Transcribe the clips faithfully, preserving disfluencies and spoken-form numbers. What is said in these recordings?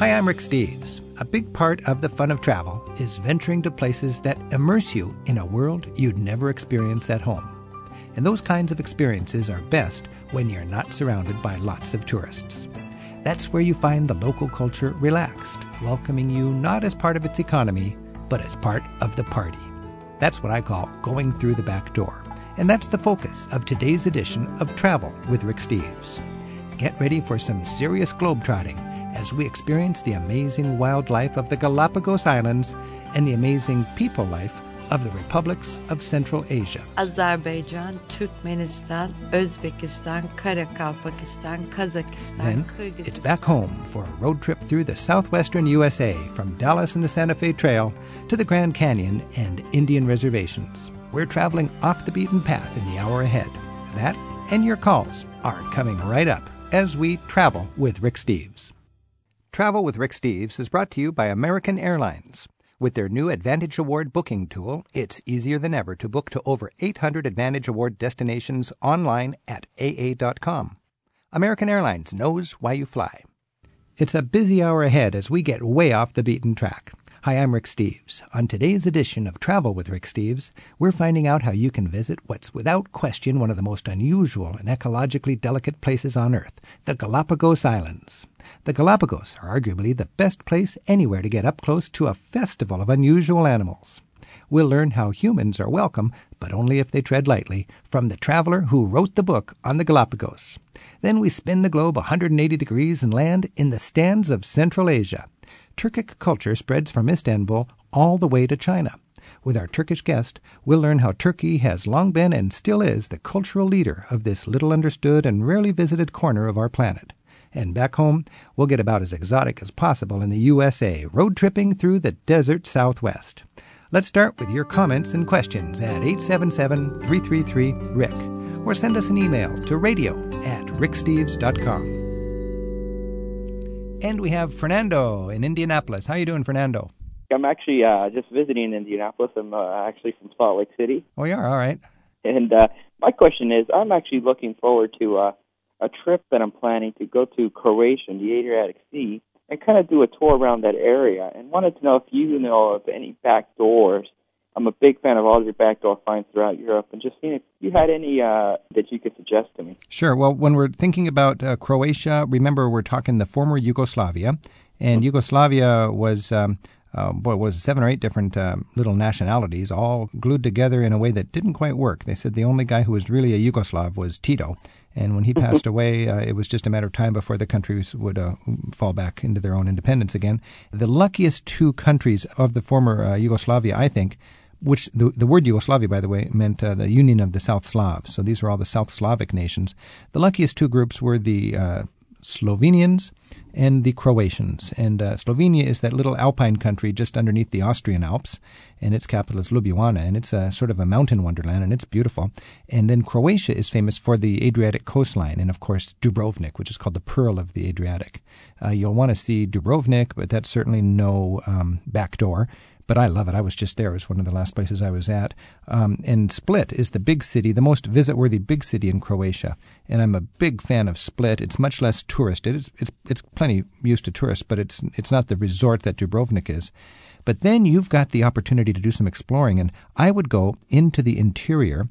Hi, I'm Rick Steves. A big part of the fun of travel is venturing to places that immerse you in a world you'd never experience at home. And those kinds of experiences are best when you're not surrounded by lots of tourists. That's where you find the local culture relaxed, welcoming you not as part of its economy, but as part of the party. That's what I call going through the back door. And that's the focus of today's edition of Travel with Rick Steves. Get ready for some serious globetrotting as we experience the amazing wildlife of the Galapagos Islands and the amazing people life of the republics of Central Asia. Azerbaijan, Turkmenistan, Uzbekistan, Karakalpakstan, Kazakhstan, then, Kyrgyzstan. It's back home for a road trip through the southwestern U S A from Dallas and the Santa Fe Trail to the Grand Canyon and Indian reservations. We're traveling off the beaten path in the hour ahead. That and your calls are coming right up as we travel with Rick Steves. Travel with Rick Steves is brought to you by American Airlines. With their new Advantage Award booking tool, it's easier than ever to book to over eight hundred Advantage Award destinations online at A A dot com. American Airlines knows why you fly. It's a busy hour ahead as we get way off the beaten track. Hi, I'm Rick Steves. On today's edition of Travel with Rick Steves, we're finding out how you can visit what's without question one of the most unusual and ecologically delicate places on Earth, the Galapagos Islands. The Galapagos are arguably the best place anywhere to get up close to a festival of unusual animals. We'll learn how humans are welcome, but only if they tread lightly, from the traveler who wrote the book on the Galapagos. Then we spin the globe one hundred eighty degrees and land in the stands of Central Asia. Turkic culture spreads from Istanbul all the way to China. With our Turkish guest, we'll learn how Turkey has long been and still is the cultural leader of this little understood and rarely visited corner of our planet. And back home, we'll get about as exotic as possible in the U S A, road tripping through the desert Southwest. Let's start with your comments and questions at eight seven seven, three three three, R I C, or send us an email to radio at ricksteves dot com. And we have Fernando in Indianapolis. How are you doing, Fernando? I'm actually uh, just visiting Indianapolis. I'm uh, actually from Salt Lake City. Oh, you are? All right. And uh, my question is, I'm actually looking forward to uh, a trip that I'm planning to go to Croatia and the Adriatic Sea and kind of do a tour around that area. And wanted to know if you know of any back doors. I'm a big fan of all your backdoor finds throughout Europe, and just seeing if you had any uh, that you could suggest to me. Sure. Well, when we're thinking about uh, Croatia, remember we're talking the former Yugoslavia, and mm-hmm. Yugoslavia was um, uh, boy was seven or eight different um, little nationalities all glued together in a way that didn't quite work. They said the only guy who was really a Yugoslav was Tito, and when he passed away, uh, it was just a matter of time before the countries would uh, fall back into their own independence again. The luckiest two countries of the former uh, Yugoslavia, I think. Which the the word Yugoslavia, by the way, meant uh, the Union of the South Slavs. So these were all the South Slavic nations. The luckiest two groups were the uh, Slovenians and the Croatians. And uh, Slovenia is that little alpine country just underneath the Austrian Alps, and its capital is Ljubljana, and it's a sort of a mountain wonderland, and it's beautiful. And then Croatia is famous for the Adriatic coastline, and of course Dubrovnik, which is called the Pearl of the Adriatic. Uh, you'll want to see Dubrovnik, but that's certainly no um, back door. But I love it. I was just there. It was one of the last places I was at. Um, and Split is the big city, the most visit-worthy big city in Croatia. And I'm a big fan of Split. It's much less touristed. It's it's it's plenty used to tourists, but it's it's not the resort that Dubrovnik is. But then you've got the opportunity to do some exploring. And I would go into the interior.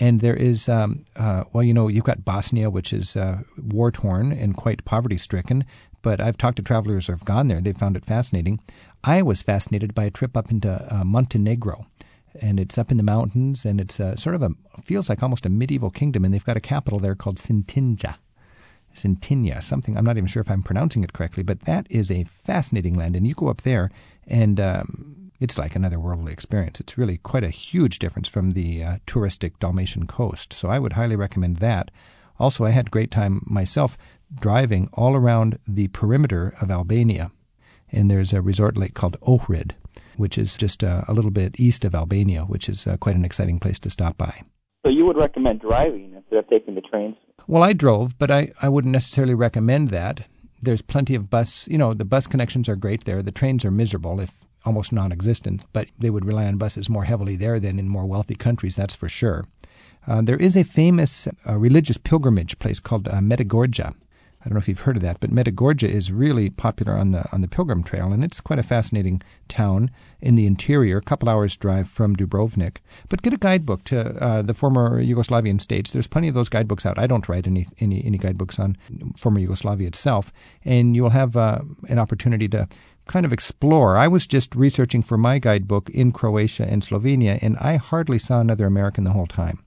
And there is, um, uh, well, you know, you've got Bosnia, which is uh, war-torn and quite poverty-stricken. But I've talked to travelers who have gone there. They've found it fascinating. I was fascinated by a trip up into uh, Montenegro. And it's up in the mountains, and it's uh, sort of a feels like almost a medieval kingdom. And they've got a capital there called Sintinja. Sintinja, something. I'm not even sure if I'm pronouncing it correctly. But that is a fascinating land. And you go up there, and um, it's like another worldly experience. It's really quite a huge difference from the uh, touristic Dalmatian coast. So I would highly recommend that. Also, I had a great time myself driving all around the perimeter of Albania. And there's a resort lake called Ohrid, which is just uh, a little bit east of Albania, which is uh, quite an exciting place to stop by. So you would recommend driving instead of taking the trains? Well, I drove, but I, I wouldn't necessarily recommend that. There's plenty of bus, you know, the bus connections are great there. The trains are miserable, if almost non-existent, but they would rely on buses more heavily there than in more wealthy countries, that's for sure. Uh, there is a famous uh, religious pilgrimage place called uh, Medjugorje, I don't know if you've heard of that, but Medjugorje is really popular on the on the Pilgrim Trail, and it's quite a fascinating town in the interior, a couple hours' drive from Dubrovnik. But get a guidebook to uh, the former Yugoslavian states. There's plenty of those guidebooks out. I don't write any any, any guidebooks on former Yugoslavia itself, and you'll have uh, an opportunity to kind of explore. I was just researching for my guidebook in Croatia and Slovenia, and I hardly saw another American the whole time.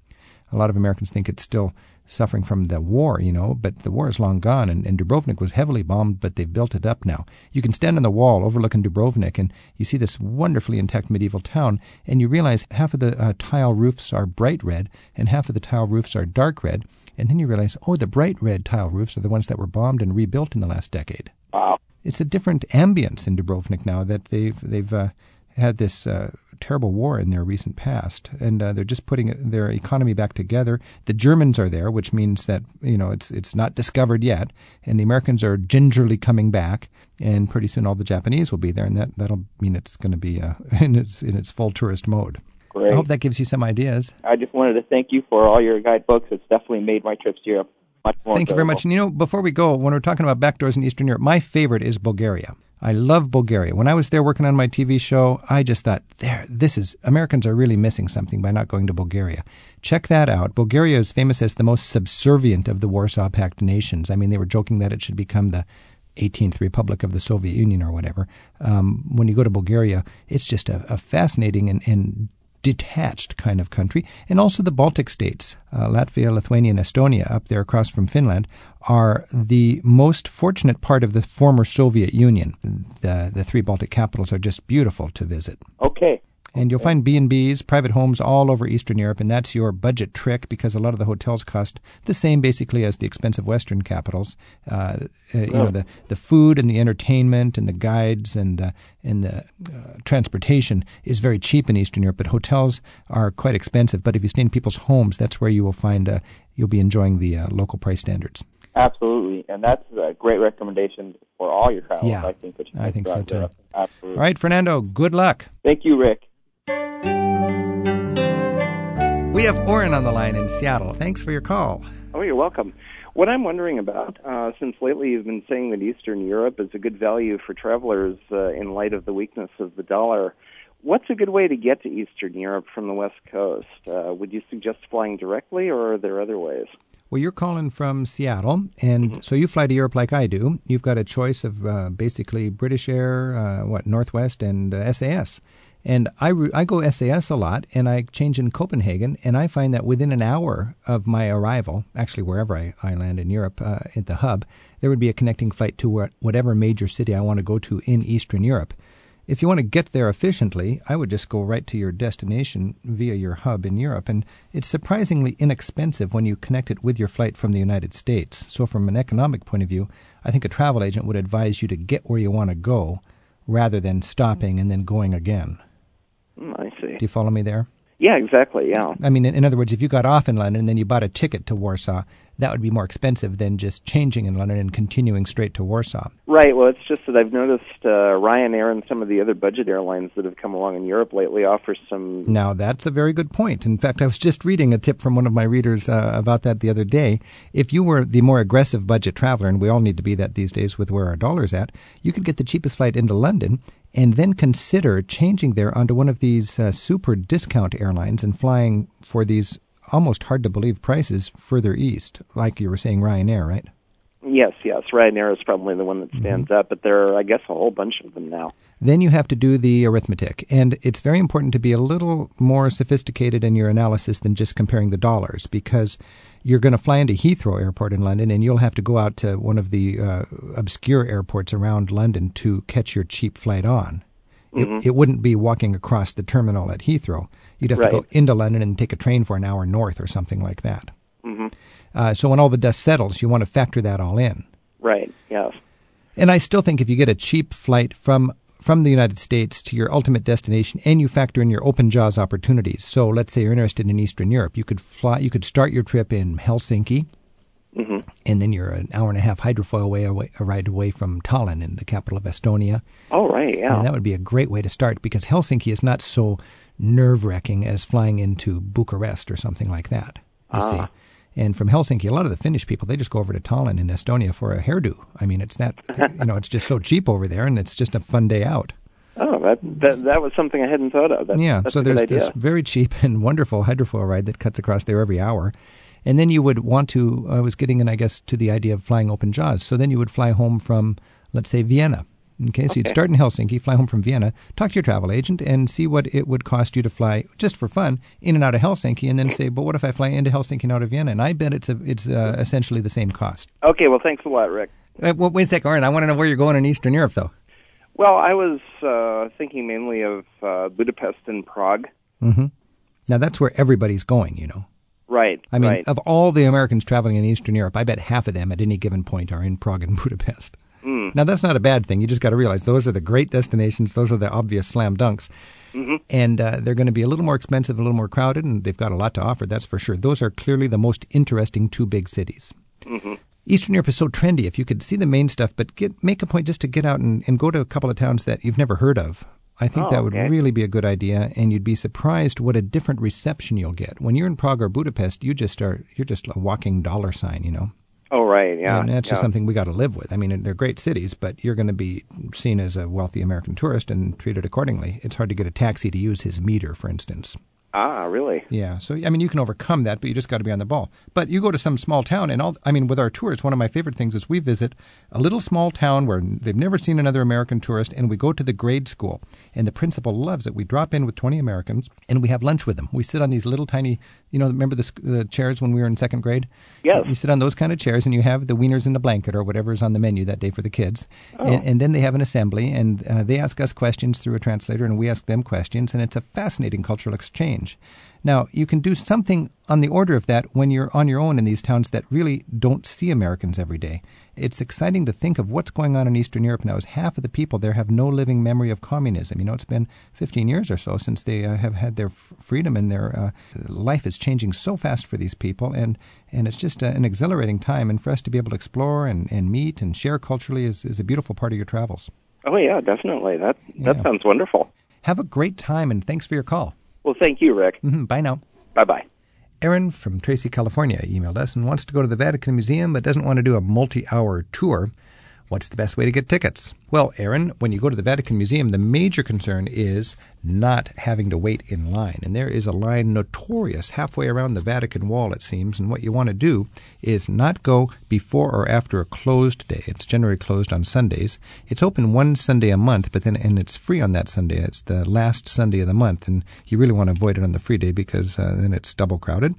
A lot of Americans think it's still suffering from the war, you know, but the war is long gone, and, and Dubrovnik was heavily bombed, but they've built it up now. You can stand on the wall overlooking Dubrovnik, and you see this wonderfully intact medieval town, and you realize half of the uh, tile roofs are bright red, and half of the tile roofs are dark red, and then you realize, oh, the bright red tile roofs are the ones that were bombed and rebuilt in the last decade. Wow. It's a different ambience in Dubrovnik now that they've they've uh, had this uh, terrible war in their recent past, and uh, they're just putting their economy back together. The Germans are there, which means that, you know, it's it's not discovered yet, and the Americans are gingerly coming back, and pretty soon all the Japanese will be there, and that that'll mean it's going to be uh, in its in its full tourist mode. Great. I hope that gives you some ideas. I just wanted to thank you for all your guidebooks. It's definitely made my trips to Europe. Thank you very much. And, you know, before we go, when we're talking about backdoors in Eastern Europe, my favorite is Bulgaria. I love Bulgaria. When I was there working on my T V show, I just thought, there, this is, Americans are really missing something by not going to Bulgaria. Check that out. Bulgaria is famous as the most subservient of the Warsaw Pact nations. I mean, they were joking that it should become the eighteenth Republic of the Soviet Union or whatever. Um, when you go to Bulgaria, it's just a, a fascinating and, and detached kind of country, and also the Baltic states, uh, Latvia, Lithuania, and Estonia up there across from Finland, are the most fortunate part of the former Soviet Union. The, the three Baltic capitals are just beautiful to visit. Okay. And you'll find B and Bs, private homes all over Eastern Europe, and that's your budget trick because a lot of the hotels cost the same basically as the expensive Western capitals. Uh, uh, you know, the, the food and the entertainment and the guides and, uh, and the uh, transportation is very cheap in Eastern Europe, but hotels are quite expensive. But if you stay in people's homes, that's where you will find uh, you'll be enjoying the uh, local price standards. Absolutely, and that's a great recommendation for all your travels, yeah, I think. That you I think so, too. Europe. Absolutely. All right, Fernando, good luck. Thank you, Rick. We have Orrin on the line in Seattle. Thanks for your call. Oh, you're welcome. What I'm wondering about, uh, since lately you've been saying that Eastern Europe is a good value for travelers uh, in light of the weakness of the dollar, what's a good way to get to Eastern Europe from the West Coast? Uh, would you suggest flying directly, or are there other ways? Well, you're calling from Seattle, and mm-hmm. so you fly to Europe like I do. You've got a choice of uh, basically British Air, uh, what, Northwest, and uh, S A S. And I, re- I go S A S a lot, and I change in Copenhagen, and I find that within an hour of my arrival, actually wherever I, I land in Europe, uh, at the hub, there would be a connecting flight to where, whatever major city I want to go to in Eastern Europe. If you want to get there efficiently, I would just go right to your destination via your hub in Europe, and it's surprisingly inexpensive when you connect it with your flight from the United States. So from an economic point of view, I think a travel agent would advise you to get where you want to go rather than stopping and then going again. I see. Do you follow me there? Yeah, exactly, yeah. I mean, in, in other words, if you got off in London and then you bought a ticket to Warsaw, that would be more expensive than just changing in London and continuing straight to Warsaw. Right, well, it's just that I've noticed uh, Ryanair and some of the other budget airlines that have come along in Europe lately offer some... Now, that's a very good point. In fact, I was just reading a tip from one of my readers uh, about that the other day. If you were the more aggressive budget traveler, and we all need to be that these days with where our dollar's at, you could get the cheapest flight into London and then consider changing there onto one of these uh, super discount airlines and flying for these almost hard-to-believe prices further east, like you were saying Ryanair, right? Yes, yes. Ryanair is probably the one that stands mm-hmm. up, but there are, I guess, a whole bunch of them now. Then you have to do the arithmetic, and it's very important to be a little more sophisticated in your analysis than just comparing the dollars, because you're going to fly into Heathrow Airport in London, and you'll have to go out to one of the uh, obscure airports around London to catch your cheap flight on. It, mm-hmm. it wouldn't be walking across the terminal at Heathrow. You'd have right. to go into London and take a train for an hour north or something like that. Mm-hmm. Uh, so when all the dust settles, you want to factor that all in. Right, yes. And I still think if you get a cheap flight from from the United States to your ultimate destination and you factor in your open jaws opportunities, so let's say you're interested in Eastern Europe, you could fly. You could start your trip in Helsinki, mm-hmm. and then you're an hour and a half hydrofoil away, away, a ride away from Tallinn in the capital of Estonia. Oh, right, yeah. And that would be a great way to start because Helsinki is not so nerve-wracking as flying into Bucharest or something like that, you ah. see. And from Helsinki, a lot of the Finnish people, they just go over to Tallinn in Estonia for a hairdo. I mean, it's that, you know, it's just so cheap over there, and it's just a fun day out. Oh, that that, that was something I hadn't thought of. That's, yeah, that's so there's this very cheap and wonderful hydrofoil ride that cuts across there every hour. And then you would want to, I was getting in, I guess, to the idea of flying open jaws. So then you would fly home from, let's say, Vienna. Okay, so okay. You'd start in Helsinki, fly home from Vienna, talk to your travel agent, and see what it would cost you to fly, just for fun, in and out of Helsinki, and then say, but what if I fly into Helsinki and out of Vienna? And I bet it's a, it's uh, essentially the same cost. Okay, well, thanks a lot, Rick. Uh, well, wait a second, Aaron, I want to know where you're going in Eastern Europe, though. Well, I was uh, thinking mainly of uh, Budapest and Prague. Mm-hmm. Now, that's where everybody's going, you know. Right, I mean, right. Of all the Americans traveling in Eastern Europe, I bet half of them at any given point are in Prague and Budapest. Now, that's not a bad thing. You just got to realize those are the great destinations. Those are the obvious slam dunks. Mm-hmm. And uh, they're going to be a little more expensive, a little more crowded, and they've got a lot to offer, that's for sure. Those are clearly the most interesting two big cities. Mm-hmm. Eastern Europe is so trendy. If you could see the main stuff, but get, make a point just to get out and, and go to a couple of towns that you've never heard of. I think oh, that would okay. really be a good idea, and you'd be surprised what a different reception you'll get. When you're in Prague or Budapest, you just are, you're just a walking dollar sign, you know. Oh, right, yeah. And that's yeah. just something we got to live with. I mean, they're great cities, but you're going to be seen as a wealthy American tourist and treated accordingly. It's hard to get a taxi to use his meter, for instance. Ah, really? Yeah. So, I mean, you can overcome that, but you just got to be on the ball. But you go to some small town, and all, I mean, with our tours, one of my favorite things is we visit a little small town where they've never seen another American tourist, and we go to the grade school. And the principal loves it. We drop in with twenty Americans, and we have lunch with them. We sit on these little tiny, you know, remember the, the chairs when we were in second grade? Yes. You sit on those kind of chairs, and you have the wieners in the blanket or whatever is on the menu that day for the kids. Oh. And, and then they have an assembly, and uh, they ask us questions through a translator, and we ask them questions, and it's a fascinating cultural exchange. Now, you can do something on the order of that when you're on your own in these towns that really don't see Americans every day. It's exciting to think of what's going on in Eastern Europe now, as half of the people there have no living memory of communism. You know, it's been fifteen years or so since they uh, have had their f- freedom, and their uh, life is changing so fast for these people, and, and it's just uh, an exhilarating time. And for us to be able to explore and, and meet and share culturally is, is a beautiful part of your travels. Oh, yeah, definitely. That, that yeah. sounds wonderful. Have a great time, and thanks for your call. Well, thank you, Rick. Mm-hmm. Bye now. Bye-bye. Erin from Tracy, California emailed us and wants to go to the Vatican Museum but doesn't want to do a multi-hour tour. What's the best way to get tickets? Well, Erin, when you go to the Vatican Museum, the major concern is not having to wait in line. And there is a line notorious halfway around the Vatican wall, it seems. And what you want to do is not go before or after a closed day. It's generally closed on Sundays. It's open one Sunday a month, but then and it's free on that Sunday. It's the last Sunday of the month. And you really want to avoid it on the free day because uh, then it's double crowded.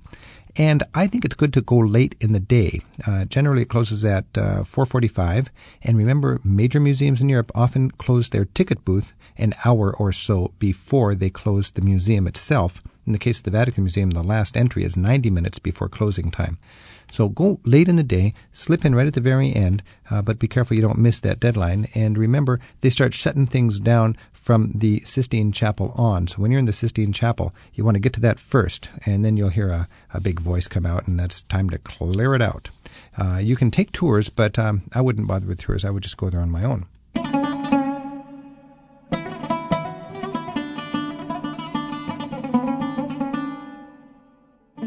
And I think it's good to go late in the day. Uh, generally, it closes at uh, four forty-five. And remember, major museums in Europe often close their ticket booth an hour or so before they close the museum itself. In the case of the Vatican Museum, the last entry is ninety minutes before closing time. So go late in the day, slip in right at the very end, uh, but be careful you don't miss that deadline. And remember, they start shutting things down from the Sistine Chapel on. So when you're in the Sistine Chapel, you want to get to that first, and then you'll hear a, a big voice come out, and that's time to clear it out. Uh, you can take tours, but um, I wouldn't bother with tours. I would just go there on my own.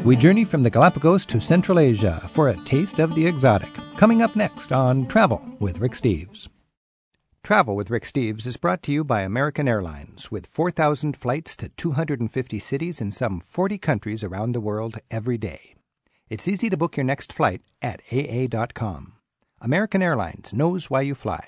We journey from the Galapagos to Central Asia for a taste of the exotic. Coming up next on Travel with Rick Steves. Travel with Rick Steves is brought to you by American Airlines, with four thousand flights to two hundred fifty cities in some forty countries around the world every day. It's easy to book your next flight at A A dot com. American Airlines knows why you fly.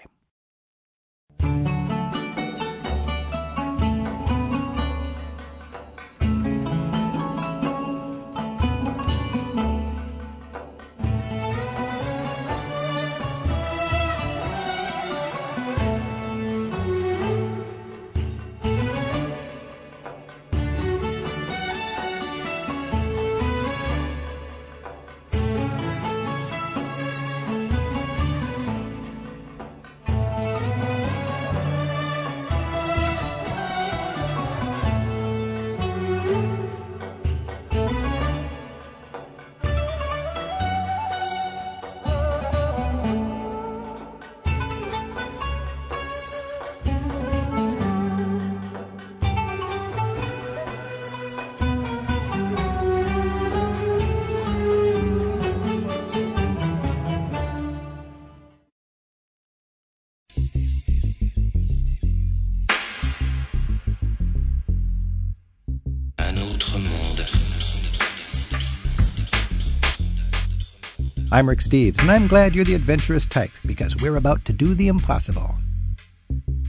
I'm Rick Steves, and I'm glad you're the adventurous type, because we're about to do the impossible.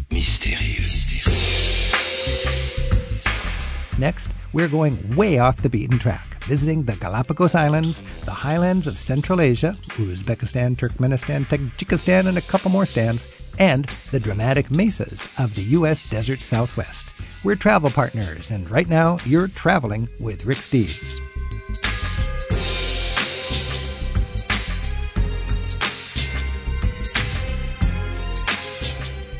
Mysterious. Next, we're going way off the beaten track, visiting the Galapagos Islands, the highlands of Central Asia, Uzbekistan, Turkmenistan, Tajikistan, and a couple more stands, and the dramatic mesas of the U S Desert Southwest. We're travel partners, and right now, you're traveling with Rick Steves.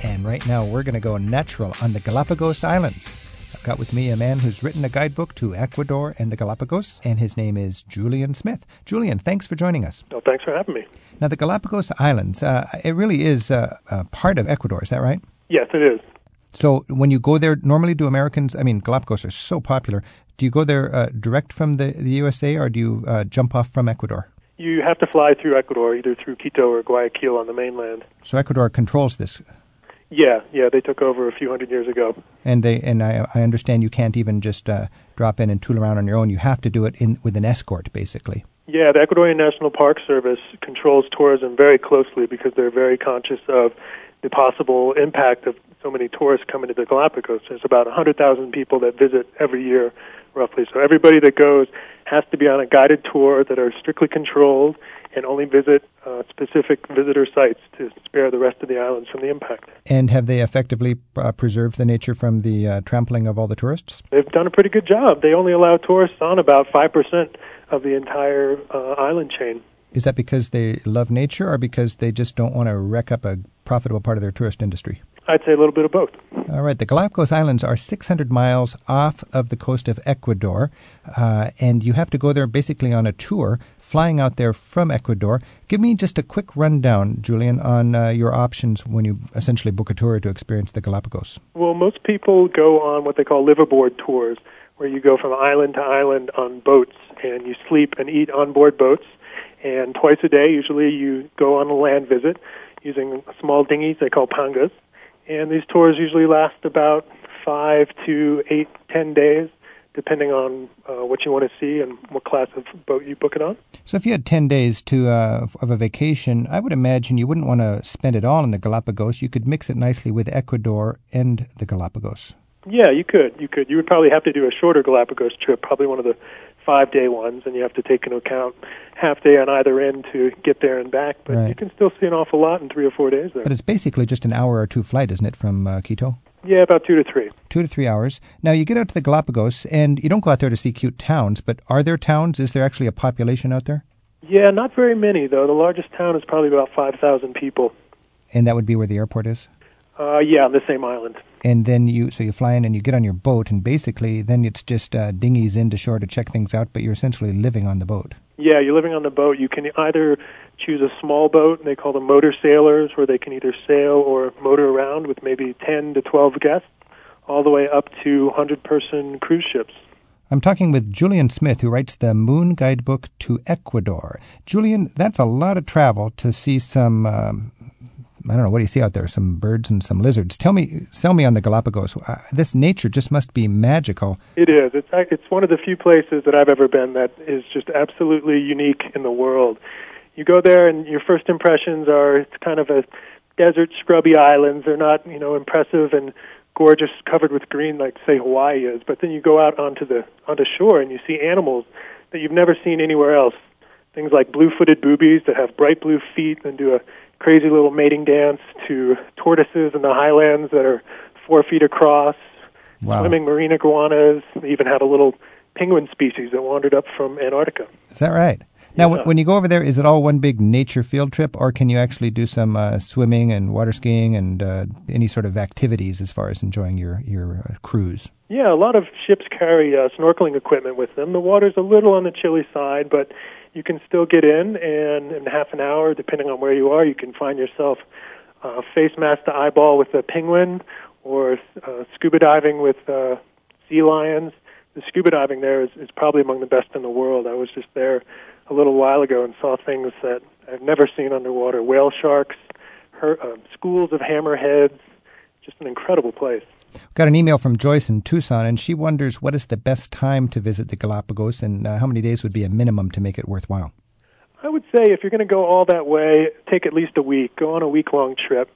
And right now, we're going to go natural on the Galapagos Islands. I've got with me a man who's written a guidebook to Ecuador and the Galapagos, and his name is Julian Smith. Julian, thanks for joining us. Oh, thanks for having me. Now, the Galapagos Islands, uh, it really is uh, a part of Ecuador, is that right? Yes, it is. So when you go there, normally do Americans, I mean, Galapagos are so popular, do you go there uh, direct from the, the U S A, or do you uh, jump off from Ecuador? You have to fly through Ecuador, either through Quito or Guayaquil on the mainland. So Ecuador controls this? Yeah, yeah, they took over a few hundred years ago. And they and I, I understand you can't even just uh, drop in and tool around on your own. You have to do it in with an escort, basically. Yeah, the Ecuadorian National Park Service controls tourism very closely because they're very conscious of the possible impact of so many tourists coming to the Galapagos. There's about one hundred thousand people that visit every year, roughly. So everybody that goes has to be on a guided tour that are strictly controlled and only visit uh, specific visitor sites to spare the rest of the islands from the impact. And have they effectively uh, preserved the nature from the uh, trampling of all the tourists? They've done a pretty good job. They only allow tourists on about five percent of the entire uh, island chain. Is that because they love nature or because they just don't want to wreck up a profitable part of their tourist industry? I'd say a little bit of both. All right. The Galapagos Islands are six hundred miles off of the coast of Ecuador, uh, and you have to go there basically on a tour, flying out there from Ecuador. Give me just a quick rundown, Julian, on uh, your options when you essentially book a tour to experience the Galapagos. Well, most people go on what they call liveaboard tours, where you go from island to island on boats, and you sleep and eat on board boats. And twice a day, usually, you go on a land visit using small dinghies they call pangas. And these tours usually last about five to eight, ten days, depending on uh, what you want to see and what class of boat you book it on. So if you had ten days to uh, of a vacation, I would imagine you wouldn't want to spend it all in the Galapagos. You could mix it nicely with Ecuador and the Galapagos. Yeah, you could. You could. You would probably have to do a shorter Galapagos trip, probably one of the five-day ones, and you have to take into account half day on either end to get there and back. But right. You can still see an awful lot in three or four days there. But it's basically just an hour or two flight, isn't it, from uh, Quito? Yeah, about two to three. Two to three hours. Now, you get out to the Galapagos, and you don't go out there to see cute towns, but are there towns? Is there actually a population out there? Yeah, not very many, though. The largest town is probably about five thousand people. And that would be where the airport is? Uh, yeah, on the same island. And then you, so you fly in and you get on your boat, and basically then it's just uh, dinghies into shore to check things out, but you're essentially living on the boat. Yeah, you're living on the boat. You can either choose a small boat, and they call them motor sailors, where they can either sail or motor around with maybe ten to twelve guests, all the way up to one hundred person cruise ships. I'm talking with Julian Smith, who writes the Moon Guidebook to Ecuador. Julian, that's a lot of travel to see some... Um, I don't know, what do you see out there? Some birds and some lizards. Tell me, sell me on the Galapagos. Uh, this nature just must be magical. It is. It's, it's one of the few places that I've ever been that is just absolutely unique in the world. You go there and your first impressions are it's kind of a desert, scrubby islands. They're not, you know, impressive and gorgeous, covered with green like, say, Hawaii is. But then you go out onto the onto shore and you see animals that you've never seen anywhere else. Things like blue-footed boobies that have bright blue feet and do a crazy little mating dance, to tortoises in the highlands that are four feet across, wow. Swimming marine iguanas. They even have a little penguin species that wandered up from Antarctica. Is that right? Now, yeah. When you go over there, is it all one big nature field trip, or can you actually do some uh, swimming and water skiing and uh, any sort of activities as far as enjoying your, your uh, cruise? Yeah, a lot of ships carry uh, snorkeling equipment with them. The water's a little on the chilly side, but you can still get in, and in half an hour, depending on where you are, you can find yourself uh, face mask to eyeball with a penguin or uh, scuba diving with uh, sea lions. The scuba diving there is, is probably among the best in the world. I was just there a little while ago and saw things that I've never seen underwater. Whale sharks, her, uh, schools of hammerheads, just an incredible place. Got an email from Joyce in Tucson, and she wonders what is the best time to visit the Galapagos, and uh, how many days would be a minimum to make it worthwhile? I would say if you're going to go all that way, take at least a week. Go on a week-long trip.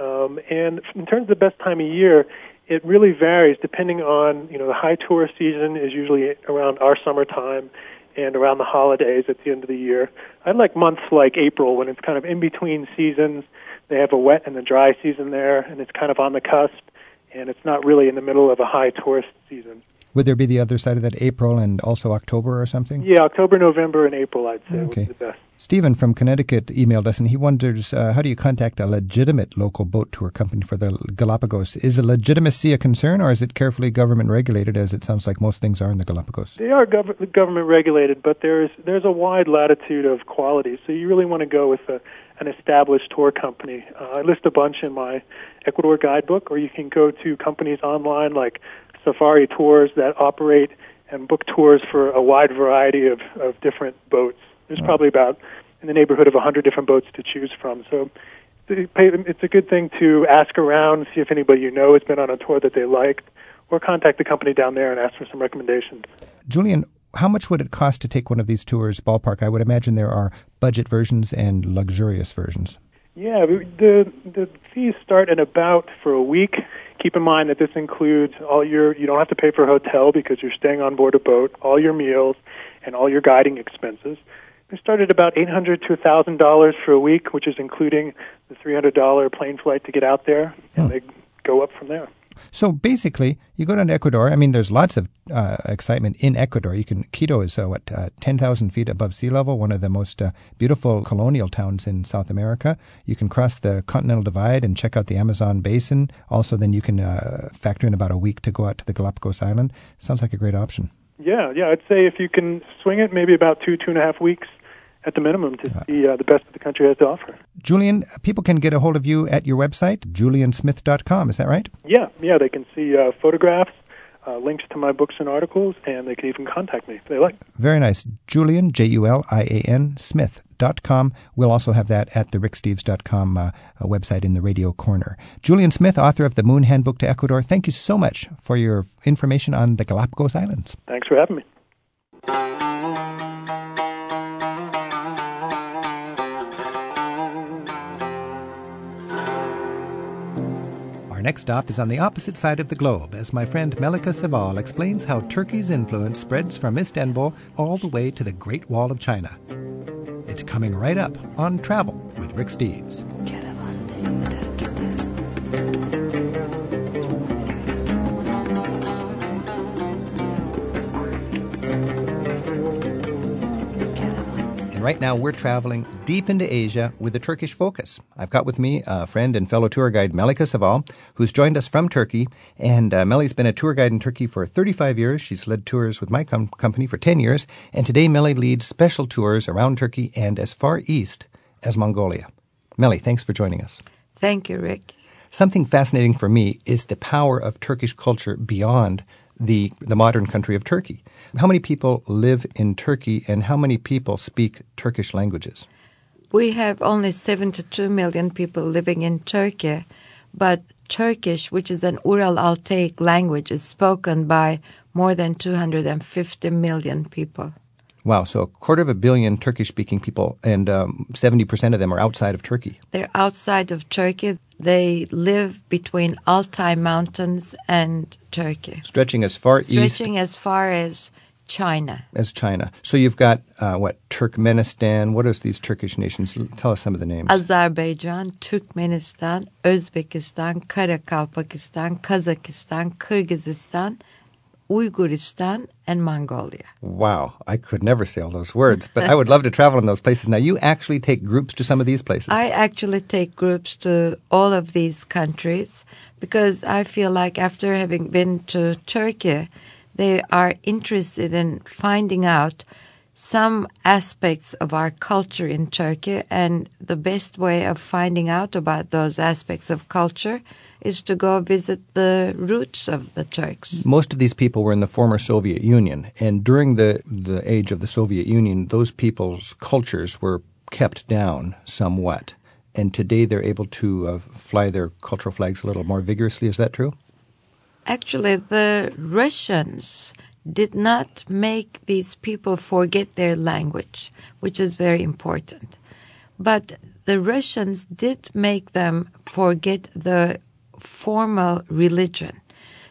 Um, and in terms of the best time of year, it really varies depending on, you know, the high tourist season is usually around our summertime and around the holidays at the end of the year. I like months like April when it's kind of in between seasons. They have a wet and a dry season there, and it's kind of on the cusp, and it's not really in the middle of a high tourist season. Would there be the other side of that, April and also October or something? Yeah, October, November, and April, I'd say, okay, would be the best. Stephen from Connecticut emailed us, and he wonders, uh, how do you contact a legitimate local boat tour company for the Galapagos? Is the legitimacy a concern, or is it carefully government-regulated, as it sounds like most things are in the Galapagos? They are gov- government-regulated, but there's there's a wide latitude of quality, so you really want to go with a, an established tour company. Uh, I list a bunch in my Ecuador guidebook, or you can go to companies online like safari tours that operate and book tours for a wide variety of, of different boats. There's probably about in the neighborhood of one hundred different boats to choose from. So it's a good thing to ask around, see if anybody you know has been on a tour that they liked, or contact the company down there and ask for some recommendations. Julian, how much would it cost to take one of these tours ballpark? I would imagine there are budget versions and luxurious versions. Yeah, the the fees start at about for a week. Keep in mind that this includes all your, you don't have to pay for a hotel because you're staying on board a boat, all your meals, and all your guiding expenses. They start at about eight hundred dollars to one thousand dollars for a week, which is including the three hundred dollars plane flight to get out there, and hmm. they go up from there. So basically, you go down to Ecuador. I mean, there's lots of uh, excitement in Ecuador. You can Quito is, uh, what, uh, ten thousand feet above sea level, one of the most uh, beautiful colonial towns in South America. You can cross the Continental Divide and check out the Amazon basin. Also, then you can uh, factor in about a week to go out to the Galapagos Island. Sounds like a great option. Yeah, yeah. I'd say if you can swing it, maybe about two, two and a half weeks at the minimum to see uh, the best that the country has to offer. Julian, people can get a hold of you at your website, julian smith dot com. Is that right? Yeah, yeah. They can see uh, photographs, uh, links to my books and articles, and they can even contact me if they like. Very nice. Julian, J U L I A N, Smith dot com. We'll also have that at the rick steves dot com uh, website in the radio corner. Julian Smith, author of The Moon Handbook to Ecuador, thank you so much for your information on the Galapagos Islands. Thanks for having me. Next stop is on the opposite side of the globe, as my friend Melika Seval explains how Turkey's influence spreads from Istanbul all the way to the Great Wall of China. It's coming right up on Travel with Rick Steves. Right now, we're traveling deep into Asia with a Turkish focus. I've got with me a friend and fellow tour guide, Melika Seval, who's joined us from Turkey. And uh, Melly's been a tour guide in Turkey for thirty-five years. She's led tours with my com- company for ten years. And today, Melly leads special tours around Turkey and as far east as Mongolia. Melly, thanks for joining us. Thank you, Rick. Something fascinating for me is the power of Turkish culture beyond the the modern country of Turkey. How many people live in Turkey and how many people speak Turkish languages? We have only seventy-two million people living in Turkey, but Turkish, which is an Ural-Altaic language, is spoken by more than two hundred fifty million people. Wow, so a quarter of a billion Turkish-speaking people, and um, seventy percent of them are outside of Turkey. They're outside of Turkey. They live between Altai Mountains and Turkey. Stretching as far Stretching east. Stretching as far as China. As China. So you've got, uh, what, Turkmenistan. What are these Turkish nations? Tell us some of the names. Azerbaijan, Turkmenistan, Uzbekistan, Karakalpakstan, Kazakhstan, Kyrgyzstan, Uyghuristan, and Mongolia. Wow. I could never say all those words, but I would love to travel in those places. Now, you actually take groups to some of these places. I actually take groups to all of these countries because I feel like after having been to Turkey, they are interested in finding out some aspects of our culture in Turkey, and the best way of finding out about those aspects of culture is to go visit the roots of the Turks. Most of these people were in the former Soviet Union, and during the, the age of the Soviet Union, those people's cultures were kept down somewhat, and today they're able to uh, fly their cultural flags a little more vigorously. Is that true? Actually, the Russians did not make these people forget their language, which is very important. But the Russians did make them forget the formal religion.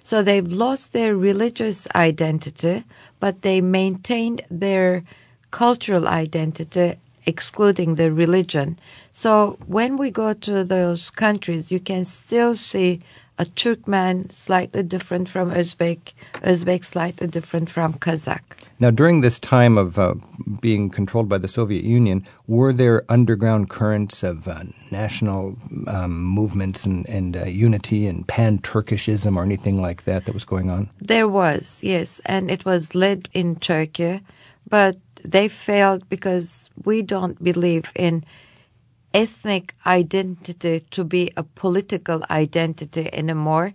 So they've lost their religious identity, but they maintained their cultural identity, excluding the religion. So when we go to those countries, you can still see a Turkmen slightly different from Uzbek, Uzbek slightly different from Kazakh. Now, during this time of uh, being controlled by the Soviet Union, were there underground currents of uh, national um, movements and, and uh, unity and pan-Turkishism or anything like that that was going on? There was, yes, and it was led in Turkey, but they failed because we don't believe in ethnic identity to be a political identity anymore.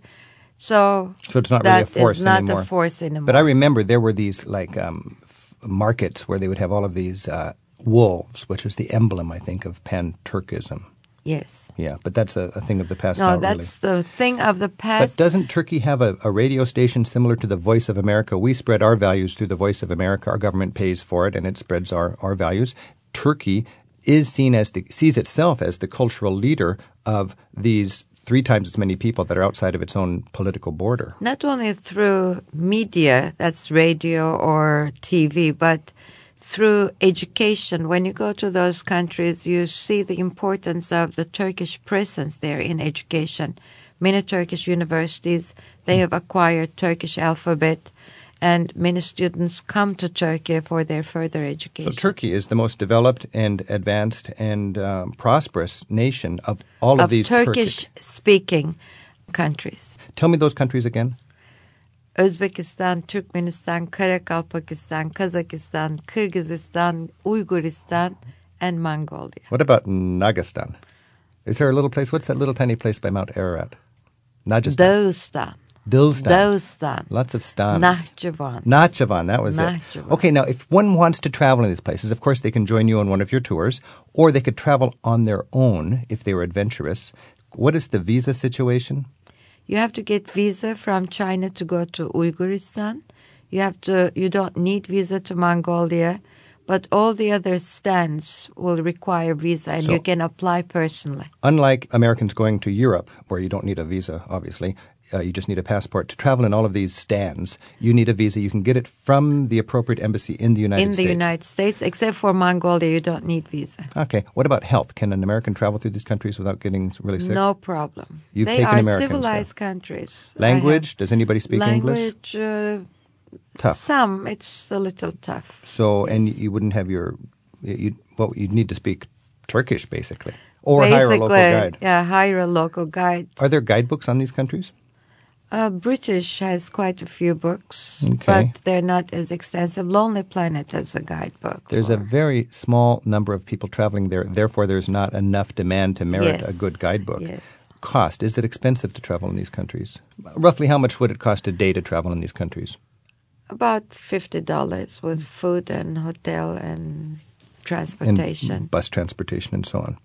So, so it's not really a force anymore. That is not a force anymore. But I remember there were these like um, f- markets where they would have all of these uh, wolves, which is the emblem, I think, of pan-Turkism. Yes. Yeah, but that's a, a thing of the past now, really. No, that's the thing of the past. But doesn't Turkey have a, a radio station similar to the Voice of America? We spread our values through the Voice of America. Our government pays for it, and it spreads our, our values. Turkey is seen as the, sees itself as the cultural leader of these three times as many people that are outside of its own political border. Not only through media, that's radio or T V, but through education. When you go to those countries, you see the importance of the Turkish presence there in education. Many Turkish universities, they have acquired Turkish alphabet, and many students come to Turkey for their further education. So Turkey is the most developed and advanced and um, prosperous nation of all of, of these Turkish-speaking Turkish countries. Tell me those countries again. Uzbekistan, Turkmenistan, Karakalpakstan, Kazakhstan, Kyrgyzstan, Uyghuristan, and Mongolia. What about Nagistan? Is there a little place? What's that little tiny place by Mount Ararat? Nagistan. Dağistan. Dilstan. Lots of stans. Nakhchivan. Nakhchivan, that was Nakhchivan. It. Okay, now if one wants to travel in these places, of course they can join you on one of your tours, or they could travel on their own if they were adventurous. What is the visa situation? You have to get visa from China to go to Uyghuristan. You have to. You don't need visa to Mongolia, but all the other stands will require visa, and so, you can apply personally. Unlike Americans going to Europe, where you don't need a visa, obviously, Uh, you just need a passport to travel in all of these stands. You need a visa. You can get it from the appropriate embassy in the United States. In the United States, except for Mongolia, you don't need visa. Okay. What about health? Can an American travel through these countries without getting really sick? No problem. You've they taken are Americans, civilized though. Countries. Language? Does anybody speak language, English? Language. Uh, tough. Some. It's a little tough. So, yes. And you wouldn't have your, you'd, well, you'd need to speak Turkish, basically. Or basically, hire a local guide. Yeah, hire a local guide. Are there guidebooks on these countries? Uh, British has quite a few books, okay. But they're not as extensive. Lonely Planet has a guidebook. There's for. a very small number of people traveling there. Therefore, there's not enough demand to merit yes. a good guidebook. Yes. Cost. Is it expensive to travel in these countries? Roughly how much would it cost a day to travel in these countries? About fifty dollars with food and hotel and transportation. And bus transportation and so on.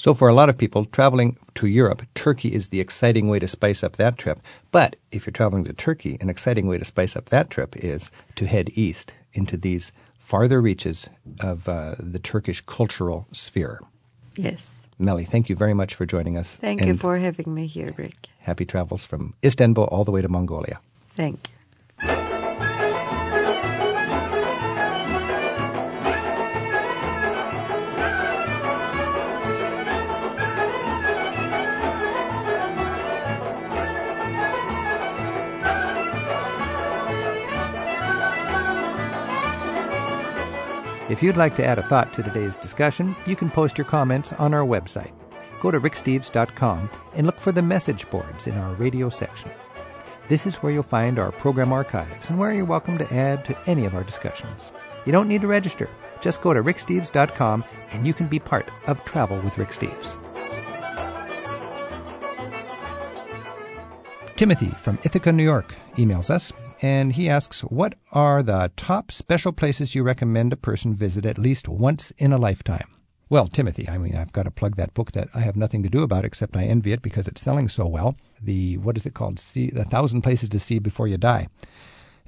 So for a lot of people, traveling to Europe, Turkey is the exciting way to spice up that trip. But if you're traveling to Turkey, an exciting way to spice up that trip is to head east into these farther reaches of uh, the Turkish cultural sphere. Yes. Melly, thank you very much for joining us. Thank you for having me here, Rick. Happy travels from Istanbul all the way to Mongolia. Thank you. If you'd like to add a thought to today's discussion, you can post your comments on our website. Go to rick steves dot com and look for the message boards in our radio section. This is where you'll find our program archives and where you're welcome to add to any of our discussions. You don't need to register. Just go to rick steves dot com and you can be part of Travel with Rick Steves. Timothy from Ithaca, New York, emails us. And he asks, what are the top special places you recommend a person visit at least once in a lifetime? Well, Timothy, I mean, I've got to plug that book that I have nothing to do about except I envy it because it's selling so well. The, what is it called? See, A Thousand Places to See Before You Die.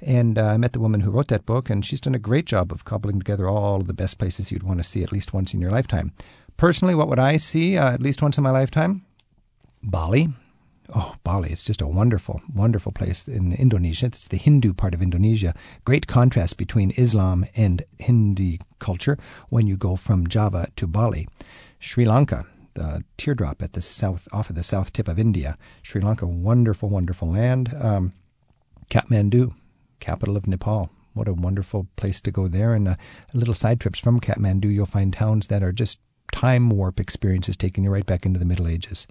And uh, I met the woman who wrote that book, and she's done a great job of cobbling together all of the best places you'd want to see at least once in your lifetime. Personally, what would I see uh, at least once in my lifetime? Bali. Oh, Bali. It's just a wonderful, wonderful place in Indonesia. It's the Hindu part of Indonesia. Great contrast between Islam and Hindi culture when you go from Java to Bali. Sri Lanka, the teardrop at the south, off of the south tip of India. Sri Lanka, wonderful, wonderful land. Um, Kathmandu, capital of Nepal. What a wonderful place to go there. And uh, little side trips from Kathmandu, you'll find towns that are just time warp experiences taking you right back into the Middle Ages.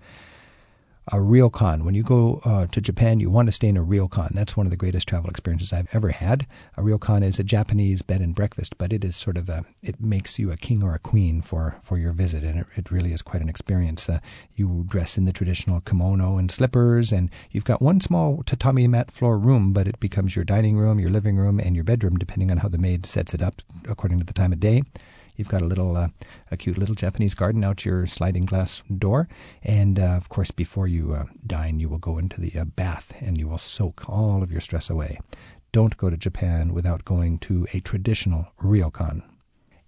A ryokan. When you go uh, to Japan, you want to stay in a ryokan. That's one of the greatest travel experiences I've ever had. A ryokan is a Japanese bed and breakfast, but it is sort of a, it makes you a king or a queen for, for your visit, and it, it really is quite an experience. Uh, you dress in the traditional kimono and slippers, and you've got one small tatami mat floor room, but it becomes your dining room, your living room, and your bedroom, depending on how the maid sets it up according to the time of day. You've got a little, uh, a cute little Japanese garden out your sliding glass door. And, uh, of course, before you uh, dine, you will go into the uh, bath and you will soak all of your stress away. Don't go to Japan without going to a traditional ryokan.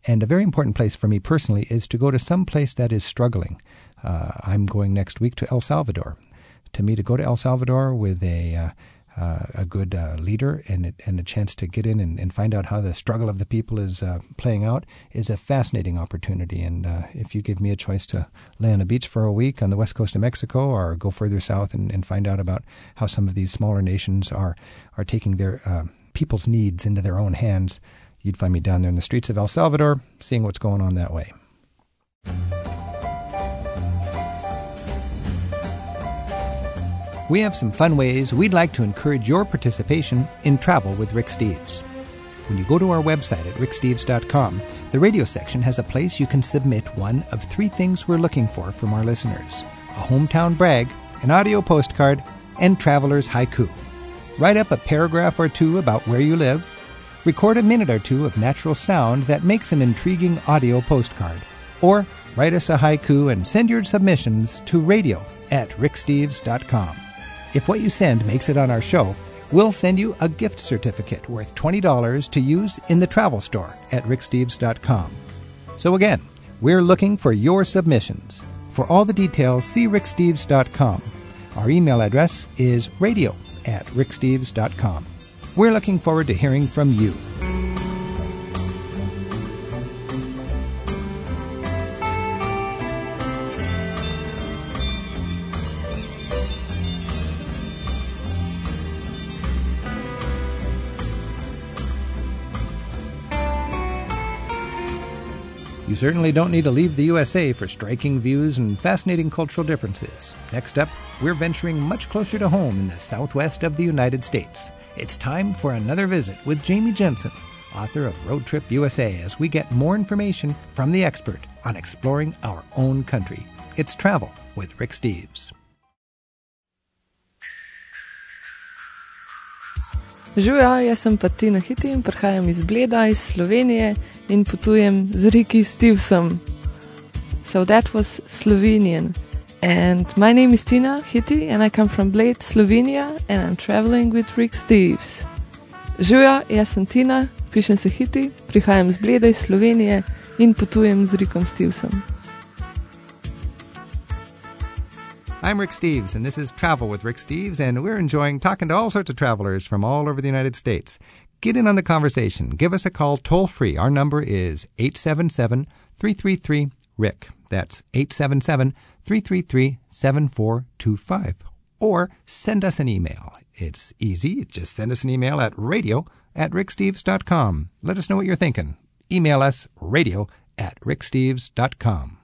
And a very important place for me personally is to go to some place that is struggling. Uh, I'm going next week to El Salvador. To me, to go to El Salvador with a... Uh, Uh, a good uh, leader and, and a chance to get in and, and find out how the struggle of the people is uh, playing out is a fascinating opportunity. And uh, if you give me a choice to lay on a beach for a week on the west coast of Mexico or go further south and, and find out about how some of these smaller nations are, are taking their uh, people's needs into their own hands, you'd find me down there in the streets of El Salvador seeing what's going on that way. We have some fun ways we'd like to encourage your participation in Travel with Rick Steves. When you go to our website at rick steves dot com, the radio section has a place you can submit one of three things we're looking for from our listeners: a hometown brag, an audio postcard, and traveler's haiku. Write up a paragraph or two about where you live. Record a minute or two of natural sound that makes an intriguing audio postcard. Or write us a haiku and send your submissions to radio at rick steves dot com. If what you send makes it on our show, we'll send you a gift certificate worth twenty dollars to use in the travel store at rick steves dot com. So again, we're looking for your submissions. For all the details, see rick steves dot com. Our email address is radio at rick steves dot com. We're looking forward to hearing from you. You certainly don't need to leave the U S A for striking views and fascinating cultural differences. Next up, we're venturing much closer to home in the southwest of the United States. It's time for another visit with Jamie Jensen, author of Road Trip U S A, as we get more information from the expert on exploring our own country. It's Travel with Rick Steves. Živjo, jaz sem pa Tina Hitin, prihajam iz Bleda, iz Slovenije in potujem z Ricky Stevesom. So that was Slovenian. And my name is Tina Hitti and I come from Bled, Slovenia, and I'm traveling with Rick Steves. Živjo, jaz sem Tina, pišem se Hitti, prihajam z Bleda, iz Slovenije in potujem z Rickom Stevesom. I'm Rick Steves, and this is Travel with Rick Steves, and we're enjoying talking to all sorts of travelers from all over the United States. Get in on the conversation. Give us a call toll-free. Our number is eight seven seven, three three three, R I C K. That's eight seven seven, three three three, seven four two five. Or send us an email. It's easy. Just send us an email at radio at rick steves dot com. Let us know what you're thinking. Email us radio at rick steves dot com.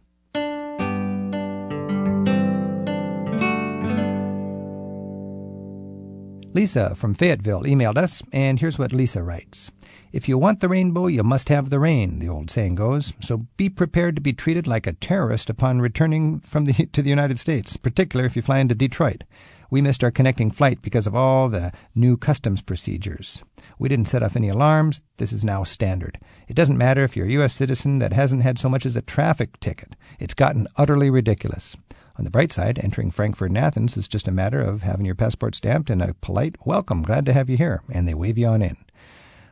Lisa from Fayetteville emailed us, and here's what Lisa writes. If you want the rainbow, you must have the rain, the old saying goes, so be prepared to be treated like a terrorist upon returning from the, to the United States, particularly if you fly into Detroit. We missed our connecting flight because of all the new customs procedures. We didn't set off any alarms. This is now standard. It doesn't matter if you're a U S citizen that hasn't had so much as a traffic ticket. It's gotten utterly ridiculous. On the bright side, entering Frankfurt and Athens is just a matter of having your passport stamped and a polite welcome, glad to have you here, and they wave you on in.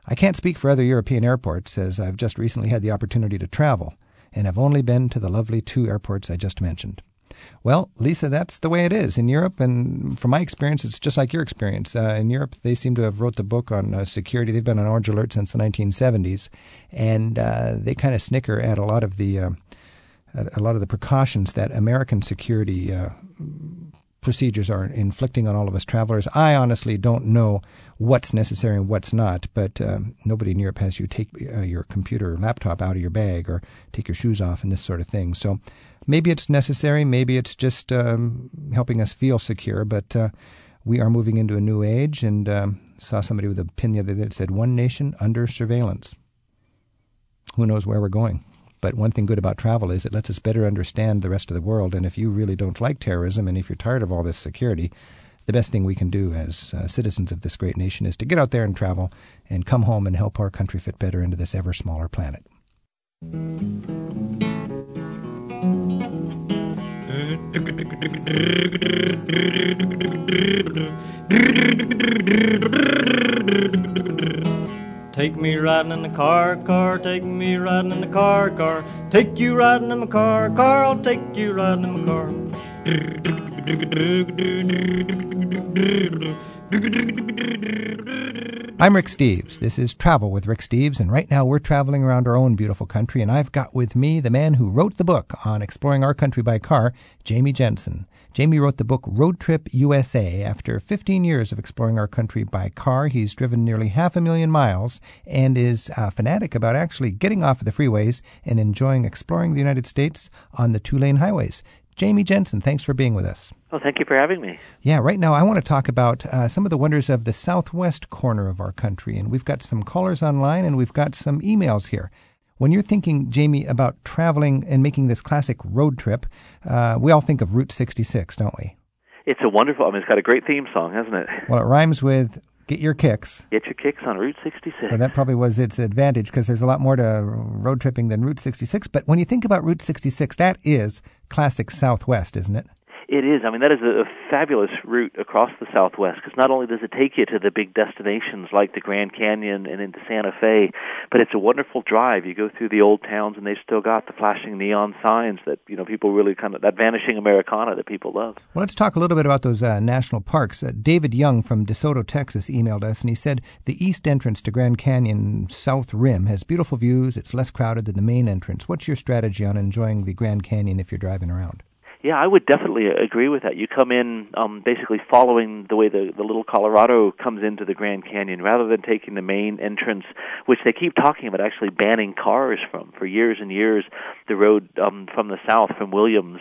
I can't speak for other European airports, as I've just recently had the opportunity to travel, and have only been to the lovely two airports I just mentioned. Well, Lisa, that's the way it is in Europe, and from my experience, it's just like your experience. Uh, in Europe, they seem to have wrote the book on uh, security. They've been on orange alert since the nineteen seventies, and uh, they kind of snicker at a lot of the uh, a lot of the precautions that American security uh, procedures are inflicting on all of us travelers. I honestly don't know what's necessary and what's not, but um, nobody in Europe has you take uh, your computer or laptop out of your bag or take your shoes off and this sort of thing. So maybe it's necessary, maybe it's just um, helping us feel secure, but uh, we are moving into a new age, and um, saw somebody with a pin the other day that said, "One nation under surveillance." Who knows where we're going? But one thing good about travel is it lets us better understand the rest of the world, and if you really don't like terrorism, and if you're tired of all this security, the best thing we can do as uh, citizens of this great nation is to get out there and travel and come home and help our country fit better into this ever smaller planet. Take me riding in the car, car, take me riding in the car, car. Take you riding in my car, car, I'll take you riding in my car. I'm Rick Steves. This is Travel with Rick Steves, and right now we're traveling around our own beautiful country, and I've got with me the man who wrote the book on exploring our country by car, Jamie Jensen. Jamie wrote the book Road Trip U S A. After fifteen years of exploring our country by car, he's driven nearly half a million miles and is a fanatic about actually getting off of the freeways and enjoying exploring the United States on the two-lane highways. Jamie Jensen, thanks for being with us. Well, thank you for having me. Yeah, right now I want to talk about uh, some of the wonders of the southwest corner of our country, and we've got some callers online and we've got some emails here. When you're thinking, Jamie, about traveling and making this classic road trip, uh, we all think of Route sixty-six, don't we? It's a wonderful, I mean, it's got a great theme song, hasn't it? Well, it rhymes with Get Your Kicks. Get Your Kicks on Route sixty-six. So that probably was its advantage, because there's a lot more to road tripping than Route sixty-six. But when you think about Route sixty-six, that is classic Southwest, isn't it? It is. I mean, that is a fabulous route across the Southwest, because not only does it take you to the big destinations like the Grand Canyon and into Santa Fe, but it's a wonderful drive. You go through the old towns, and they've still got the flashing neon signs that, you know, people really kind of, that vanishing Americana that people love. Well, let's talk a little bit about those uh, national parks. Uh, David Young from DeSoto, Texas, emailed us, and he said, the east entrance to Grand Canyon South Rim has beautiful views. It's less crowded than the main entrance. What's your strategy on enjoying the Grand Canyon if you're driving around? Yeah, I would definitely agree with that. You come in um, basically following the way the, the Little Colorado comes into the Grand Canyon, rather than taking the main entrance, which they keep talking about actually banning cars from. For years and years, the road um, from the south, from Williams,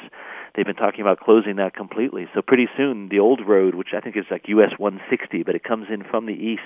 they've been talking about closing that completely. So pretty soon, the old road, which I think is like U S one sixty, but it comes in from the east,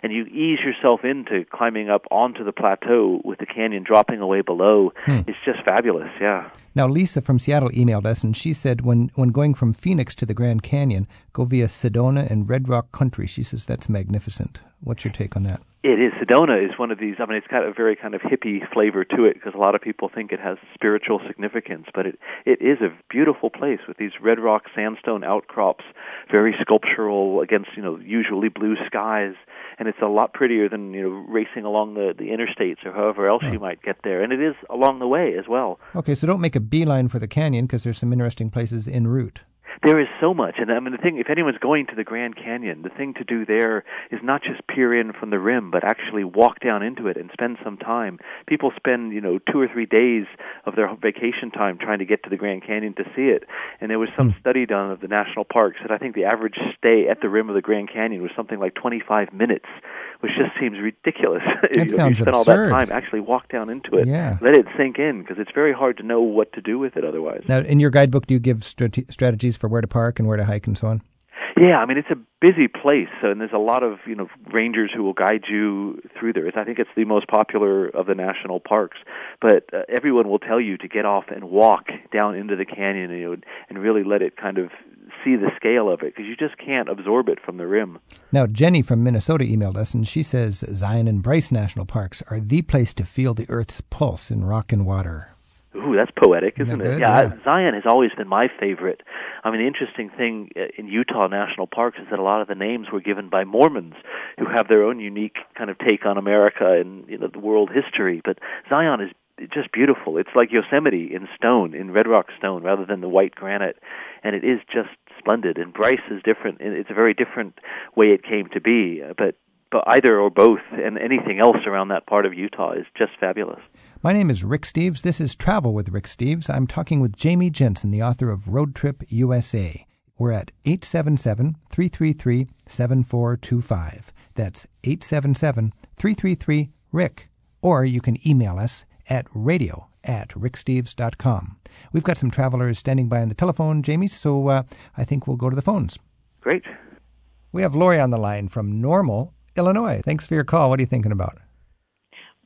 and you ease yourself into climbing up onto the plateau with the canyon dropping away below. Hmm. It's just fabulous, yeah. Now, Lisa from Seattle emailed us, and she said when, when going from Phoenix to the Grand Canyon, go via Sedona and Red Rock Country. She says that's magnificent. What's your take on that? It is. Sedona is one of these, I mean, it's got a very kind of hippie flavor to it, because a lot of people think it has spiritual significance, but it, it is a beautiful place with these red rock sandstone outcrops, very sculptural against, you know, usually blue skies, and it's a lot prettier than, you know, racing along the, the interstates or however else oh. you might get there, and it is along the way as well. Okay, so don't make a beeline for the canyon, because there's some interesting places en route. There is so much, and I mean, the thing, if anyone's going to the Grand Canyon, the thing to do there is not just peer in from the rim, but actually walk down into it and spend some time. People spend, you know, two or three days of their vacation time trying to get to the Grand Canyon to see it, and there was some mm. study done of the national parks that I think the average stay at the rim of the Grand Canyon was something like twenty-five minutes, which just seems ridiculous. That you, sounds you spend absurd. All that time, actually walk down into it, yeah. Let it sink in, because it's very hard to know what to do with it otherwise. Now, in your guidebook, do you give strate- strategies for where to park and where to hike and so on? Yeah, I mean, it's a busy place, and there's a lot of, you know, rangers who will guide you through there. It's, I think it's the most popular of the national parks, but uh, everyone will tell you to get off and walk down into the canyon, you know, and really let it kind of see the scale of it, because you just can't absorb it from the rim. Now, Jenny from Minnesota emailed us, and she says Zion and Bryce National Parks are the place to feel the Earth's pulse in rock and water. Ooh, that's poetic, isn't it? Yeah, yeah, Zion has always been my favorite. I mean, the interesting thing in Utah National Parks is that a lot of the names were given by Mormons who have their own unique kind of take on America and, you know, the world history. But Zion is just beautiful. It's like Yosemite in stone, in red rock stone, rather than the white granite. And it is just splendid. And Bryce is different. It's a very different way it came to be. But But either or both and anything else around that part of Utah is just fabulous. My name is Rick Steves. This is Travel with Rick Steves. I'm talking with Jamie Jensen, the author of Road Trip U S A. We're at eight seven seven, three three three, seven four two five. That's eight seven seven, three three three, R I C K. Or you can email us at radio at rick steves dot com. We've got some travelers standing by on the telephone, Jamie, so uh, I think we'll go to the phones. Great. We have Lori on the line from Normal, Illinois. Thanks for your call. What are you thinking about?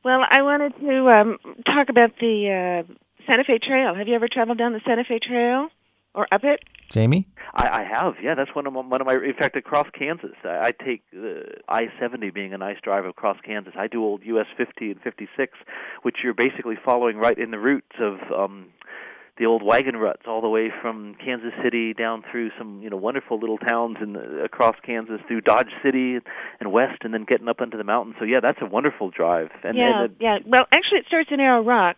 Well, I wanted to um, talk about the uh, Santa Fe Trail. Have you ever traveled down the Santa Fe Trail or up it? Jamie? I, I have, yeah. That's one of, my, one of my, in fact, across Kansas. I, I take the I seventy being a nice drive across Kansas. I do old U S fifty and fifty-six, which you're basically following right in the roots of um, the old wagon ruts all the way from Kansas City down through some, you know, wonderful little towns in the, across Kansas through Dodge City and west and then getting up into the mountains. So, yeah, that's a wonderful drive. And, yeah, and a, yeah. Well, actually it starts in Arrow Rock,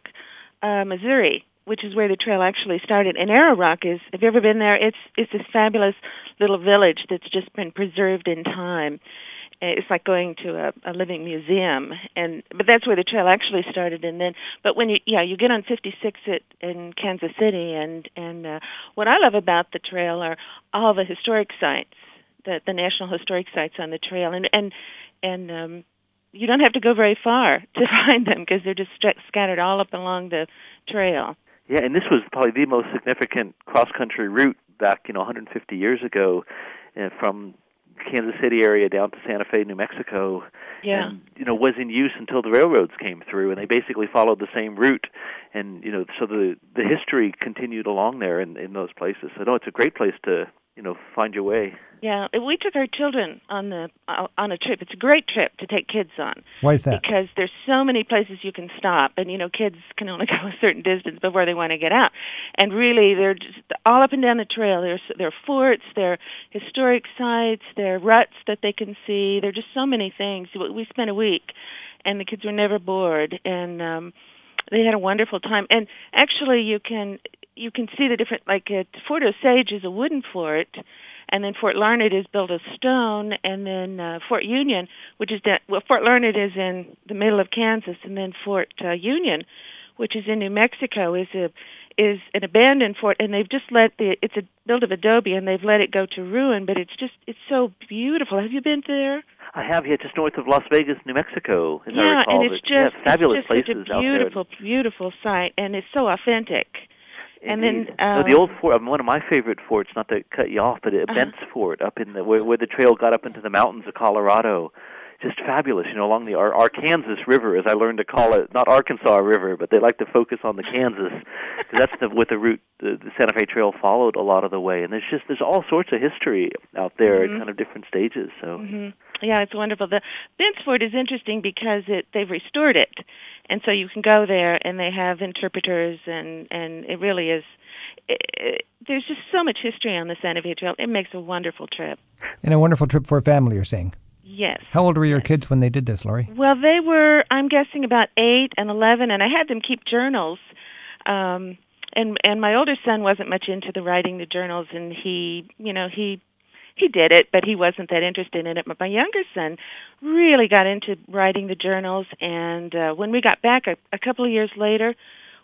uh, Missouri, which is where the trail actually started. And Arrow Rock is, have you ever been there? It's, it's this fabulous little village that's just been preserved in time. It's like going to a, a living museum, and but that's where the trail actually started. And then, but when you yeah you get on fifty-six at, in Kansas City, and and uh, what I love about the trail are all the historic sites, the the national historic sites on the trail, and and and um, you don't have to go very far to find them because they're just stra- scattered all up along the trail. Yeah, and this was probably the most significant cross-country route back, you know, one hundred fifty years ago, uh, from Kansas City area down to Santa Fe, New Mexico, yeah. And, you know, was in use until the railroads came through, and they basically followed the same route, and, you know, so the the history continued along there in, in those places. So, no, it's a great place to, you know, find your way. Yeah, we took our children on the on a trip. It's a great trip to take kids on. Why is that? Because there's so many places you can stop, and, you know, kids can only go a certain distance before they want to get out. And really, they're just all up and down the trail. There's there are forts, there are historic sites, there are ruts that they can see. There are just so many things. We spent a week, and the kids were never bored, and um, they had a wonderful time. And actually, you can... You can see the different, like at Fort Osage is a wooden fort, and then Fort Larned is built of stone, and then uh, Fort Union, which is, that, well, Fort Larned is in the middle of Kansas, and then Fort uh, Union, which is in New Mexico, is a is an abandoned fort, and they've just let the, it's a, built of adobe, and they've let it go to ruin, but it's just, it's so beautiful. Have you been there? I have, yeah, just north of Las Vegas, New Mexico, as yeah, I recall. And it's just, yeah, it's fabulous just places such a beautiful, out there. Beautiful site, and it's so authentic. And Indeed. then um, no, the old fort, I mean, one of my favorite forts, not to cut you off, but uh-huh. Bent's Fort up in the where, where the trail got up into the mountains of Colorado. Just fabulous, you know, along the Ar- Arkansas River, as I learned to call it, not Arkansas River, but they like to focus on the Kansas, because that's the, what the route the, the Santa Fe Trail followed a lot of the way. And there's just there's all sorts of history out there, mm-hmm. at kind of different stages. So mm-hmm. yeah, it's wonderful. The Bent's Fort is interesting because it they've restored it, and so you can go there, and they have interpreters, and and it really is. It, it, there's just so much history on the Santa Fe Trail. It makes a wonderful trip. And a wonderful trip for a family, you're saying. Yes. How old were your kids when they did this, Lori? Well, they were, I'm guessing, about eight and eleven, and I had them keep journals. Um, and and my older son wasn't much into the writing the journals, and he, you know, he he did it, but he wasn't that interested in it. But my younger son really got into writing the journals, and uh, when we got back a, a couple of years later,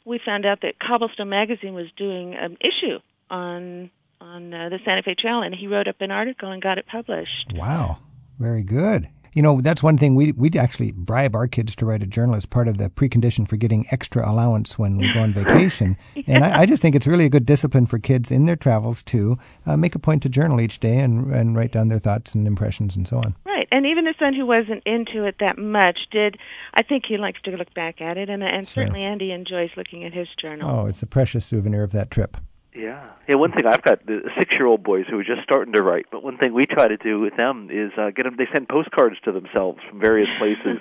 we found out that Cobblestone Magazine was doing an issue on, on uh, the Santa Fe Trail, and he wrote up an article and got it published. Wow. Very good. You know, that's one thing. We we actually bribe our kids to write a journal as part of the precondition for getting extra allowance when we go on vacation. Yeah. And I, I just think it's really a good discipline for kids in their travels to uh, make a point to journal each day and, and write down their thoughts and impressions and so on. Right. And even the son who wasn't into it that much did, I think he likes to look back at it. And, and sure. Certainly Andy enjoys looking at his journal. Oh, it's a precious souvenir of that trip. Yeah. Yeah, one thing, I've got the six-year-old boys who are just starting to write, but one thing we try to do with them is uh, get them, they send postcards to themselves from various places.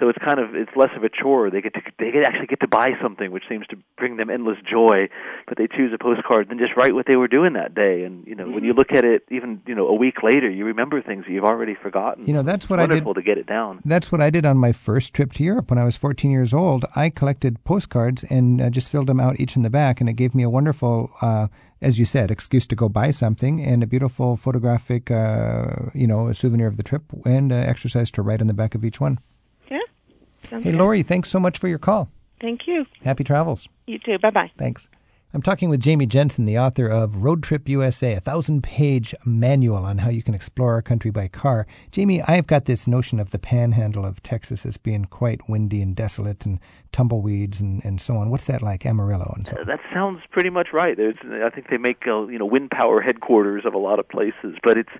So it's kind of, it's less of a chore. They get to, they get, actually get to buy something, which seems to bring them endless joy, but they choose a postcard and just write what they were doing that day. And, you know, mm-hmm. when you look at it, even, you know, a week later, you remember things that you've already forgotten. You know, that's what I did. It's wonderful to get it down. That's what I did on my first trip to Europe when I was fourteen years old. I collected postcards and uh, just filled them out each in the back, and it gave me a wonderful... Uh, Uh, as you said, excuse to go buy something, and a beautiful photographic, uh, you know, a souvenir of the trip, and uh, exercise to write on the back of each one. Yeah. Sounds hey, good. Lori, thanks so much for your call. Thank you. Happy travels. You too. Bye-bye. Thanks. I'm talking with Jamie Jensen, the author of Road Trip U S A, a thousand-page manual on how you can explore our country by car. Jamie, I've got this notion of the panhandle of Texas as being quite windy and desolate and tumbleweeds and, and so on. What's that like, Amarillo and so on? Uh, that sounds pretty much right. There's, I think they make uh, you know, wind power headquarters of a lot of places, but it's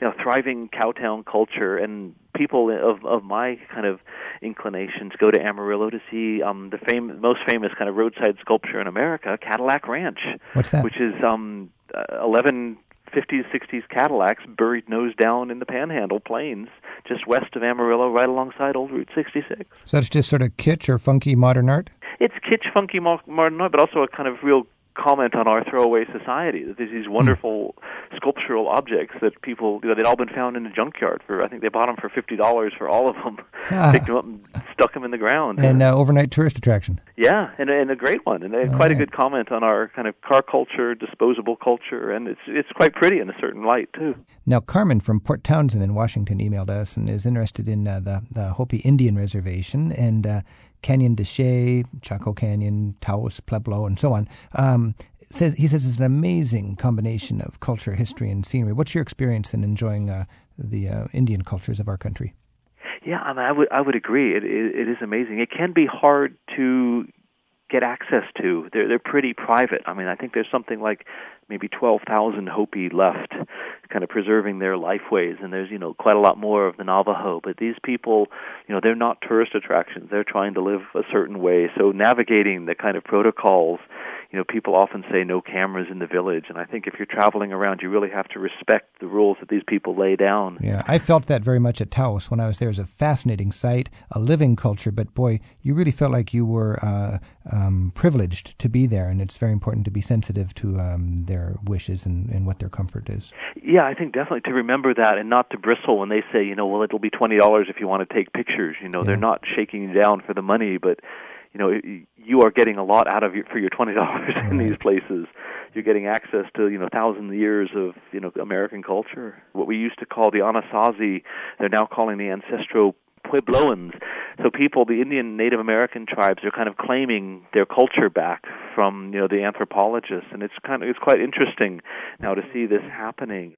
you know thriving cowtown culture, and people of, of my kind of inclinations go to Amarillo to see um, the fam- most famous kind of roadside sculpture in America, Cadillac Ranch. What's that? Which is um, uh, eleven fifties, sixties Cadillacs buried nose down in the Panhandle Plains, just west of Amarillo, right alongside old Route sixty-six. So that's just sort of kitsch or funky modern art? It's kitsch, funky modern art, but also a kind of real comment on our throwaway society, that there's these wonderful mm. sculptural objects that people, you know, they'd all been found in a junkyard for, I think they bought them for fifty dollars for all of them, ah. picked them up and stuck them in the ground. And uh, overnight tourist attraction. Yeah, and, and a great one, and uh, quite right. a good comment on our kind of car culture, disposable culture, and it's it's quite pretty in a certain light, too. Now, Carmen from Port Townsend in Washington emailed us and is interested in uh, the, the Hopi Indian Reservation, and uh, Canyon de Chelly, Chaco Canyon, Taos, Pueblo, and so on. Um, says He says it's an amazing combination of culture, history, and scenery. What's your experience in enjoying uh, the uh, Indian cultures of our country? Yeah, I mean, I would, I would agree. It, it, it is amazing. It can be hard to get access to. They're, they're pretty private. I mean, I think there's something like maybe twelve thousand Hopi left, kind of preserving their lifeways, and there's, you know, quite a lot more of the Navajo, but these people, you know, they're not tourist attractions. They're trying to live a certain way, so navigating the kind of protocols, you know, people often say no cameras in the village, and I think if you're traveling around, you really have to respect the rules that these people lay down. Yeah, I felt that very much at Taos when I was there. It was a fascinating sight, a living culture, but boy, you really felt like you were uh, um, privileged to be there, and it's very important to be sensitive to um, their Their wishes and, and what their comfort is. Yeah, I think definitely to remember that and not to bristle when they say, you know, well, it'll be twenty dollars if you want to take pictures. You know, yeah. They're not shaking you down for the money, but, you know, you are getting a lot out of your, for your twenty dollars right. in these places. You're getting access to, you know, thousand years of, you know, American culture. What we used to call the Anasazi, they're now calling the ancestral Puebloans. So people, the Indian Native American tribes, are kind of claiming their culture back from, you know, the anthropologists, and it's kind of it's quite interesting now to see this happening.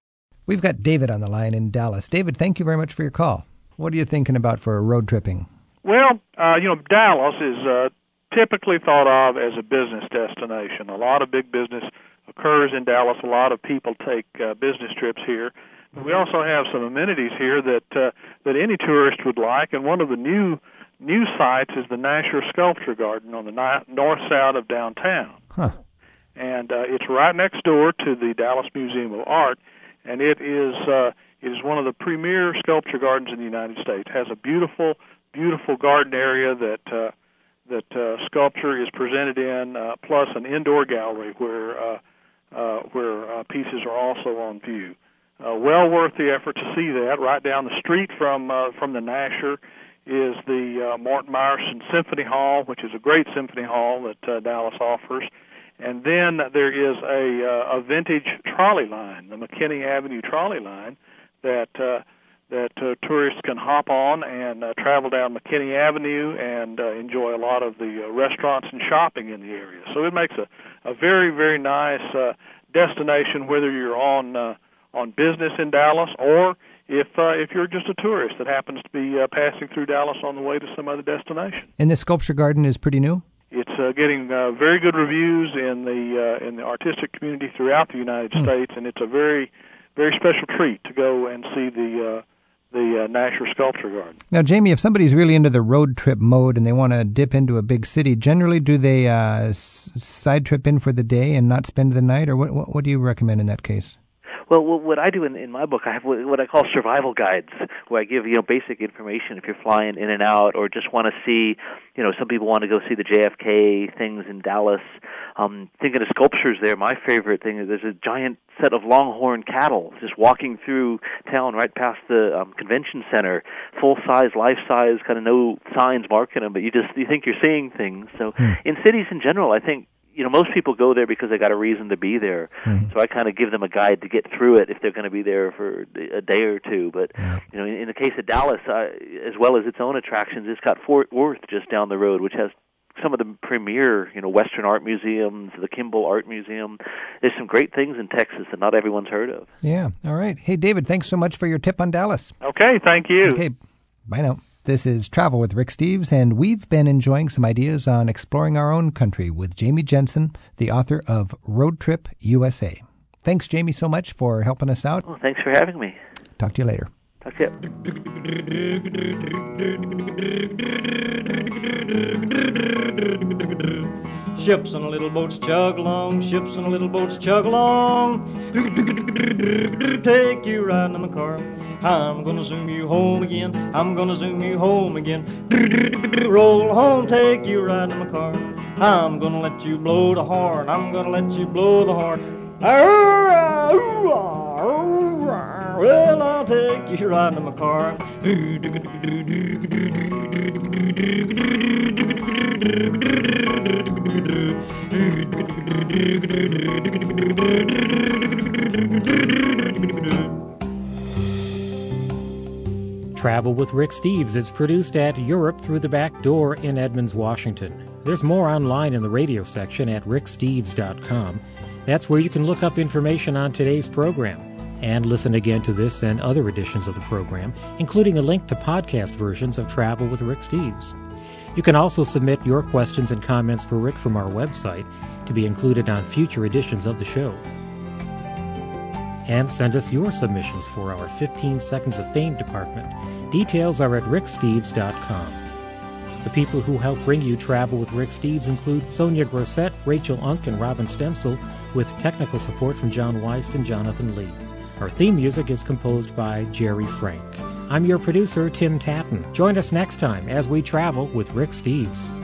We've got David on the line in Dallas. David, thank you very much for your call. What are you thinking about for road tripping? Well, uh, you know, Dallas is uh, typically thought of as a business destination. A lot of big business occurs in Dallas. A lot of people take uh, business trips here. We also have some amenities here that uh, that any tourist would like, and one of the new new sites is the Nasher Sculpture Garden on the ni- north side of downtown. Huh. And uh, it's right next door to the Dallas Museum of Art, and it is uh, it is one of the premier sculpture gardens in the United States. It has a beautiful, beautiful garden area that uh, that uh, sculpture is presented in, uh, plus an indoor gallery where uh, uh, where uh, pieces are also on view. Uh, well worth the effort to see that. Right down the street from uh, from the Nasher is the uh, Martin Meyerson Symphony Hall, which is a great symphony hall that uh, Dallas offers. And then there is a uh, a vintage trolley line, the McKinney Avenue trolley line, that uh, that uh, tourists can hop on and uh, travel down McKinney Avenue and uh, enjoy a lot of the uh, restaurants and shopping in the area. So it makes a, a very, very nice uh, destination, whether you're on... Uh, on business in Dallas, or if uh, if you're just a tourist that happens to be uh, passing through Dallas on the way to some other destination. And this sculpture garden is pretty new? It's uh, getting uh, very good reviews in the uh, in the artistic community throughout the United mm. States, and it's a very, very special treat to go and see the uh, the uh, National Sculpture Garden. Now, Jamie, if somebody's really into the road trip mode and they want to dip into a big city, generally do they uh, s- side trip in for the day and not spend the night, or what, what, what do you recommend in that case? Well, what I do in, in my book, I have what I call survival guides, where I give, you know, basic information if you're flying in and out or just want to see, you know, some people want to go see the J F K things in Dallas. Um, thinking of sculptures there, my favorite thing is there's a giant set of longhorn cattle just walking through town right past the um, convention center, full-size, life-size, kind of no signs marking them, but you just you think you're seeing things. So hmm. in cities in general, I think, you know, most people go there because they got a reason to be there. Mm-hmm. So I kind of give them a guide to get through it if they're going to be there for a day or two. But, you know, in, in the case of Dallas, uh, as well as its own attractions, it's got Fort Worth just down the road, which has some of the premier, you know, Western art museums, the Kimball Art Museum. There's some great things in Texas that not everyone's heard of. Yeah. All right. Hey, David, thanks so much for your tip on Dallas. Okay. Thank you. Okay. Bye now. This is Travel with Rick Steves, and we've been enjoying some ideas on exploring our own country with Jamie Jensen, the author of Road Trip U S A. Thanks, Jamie, so much for helping us out. Well, thanks for having me. Talk to you later. Talk to you. Ships and little boats chug along, ships and little boats chug along. Take you riding in my car. I'm gonna zoom you home again. I'm gonna zoom you home again. Roll home, take you riding in my car. I'm gonna let you blow the horn. I'm gonna let you blow the horn. Well, I'll take you riding in my car. Travel with Rick Steves is produced at Europe Through the Back Door in Edmonds, Washington. There's more online in the radio section at rick steves dot com. That's where you can look up information on today's program and listen again to this and other editions of the program, including a link to podcast versions of Travel with Rick Steves. You can also submit your questions and comments for Rick from our website to be included on future editions of the show. And send us your submissions for our fifteen Seconds of Fame department. Details are at rick steves dot com. The people who help bring you Travel with Rick Steves include Sonia Grosset, Rachel Unk, and Robin Stencil, with technical support from John Weist and Jonathan Lee. Our theme music is composed by Jerry Frank. I'm your producer, Tim Tatton. Join us next time as we travel with Rick Steves.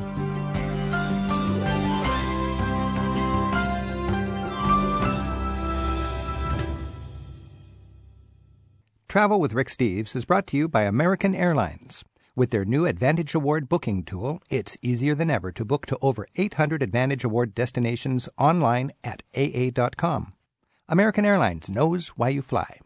Travel with Rick Steves is brought to you by American Airlines. With their new Advantage Award booking tool, it's easier than ever to book to over eight hundred Advantage Award destinations online at A A dot com. American Airlines knows why you fly.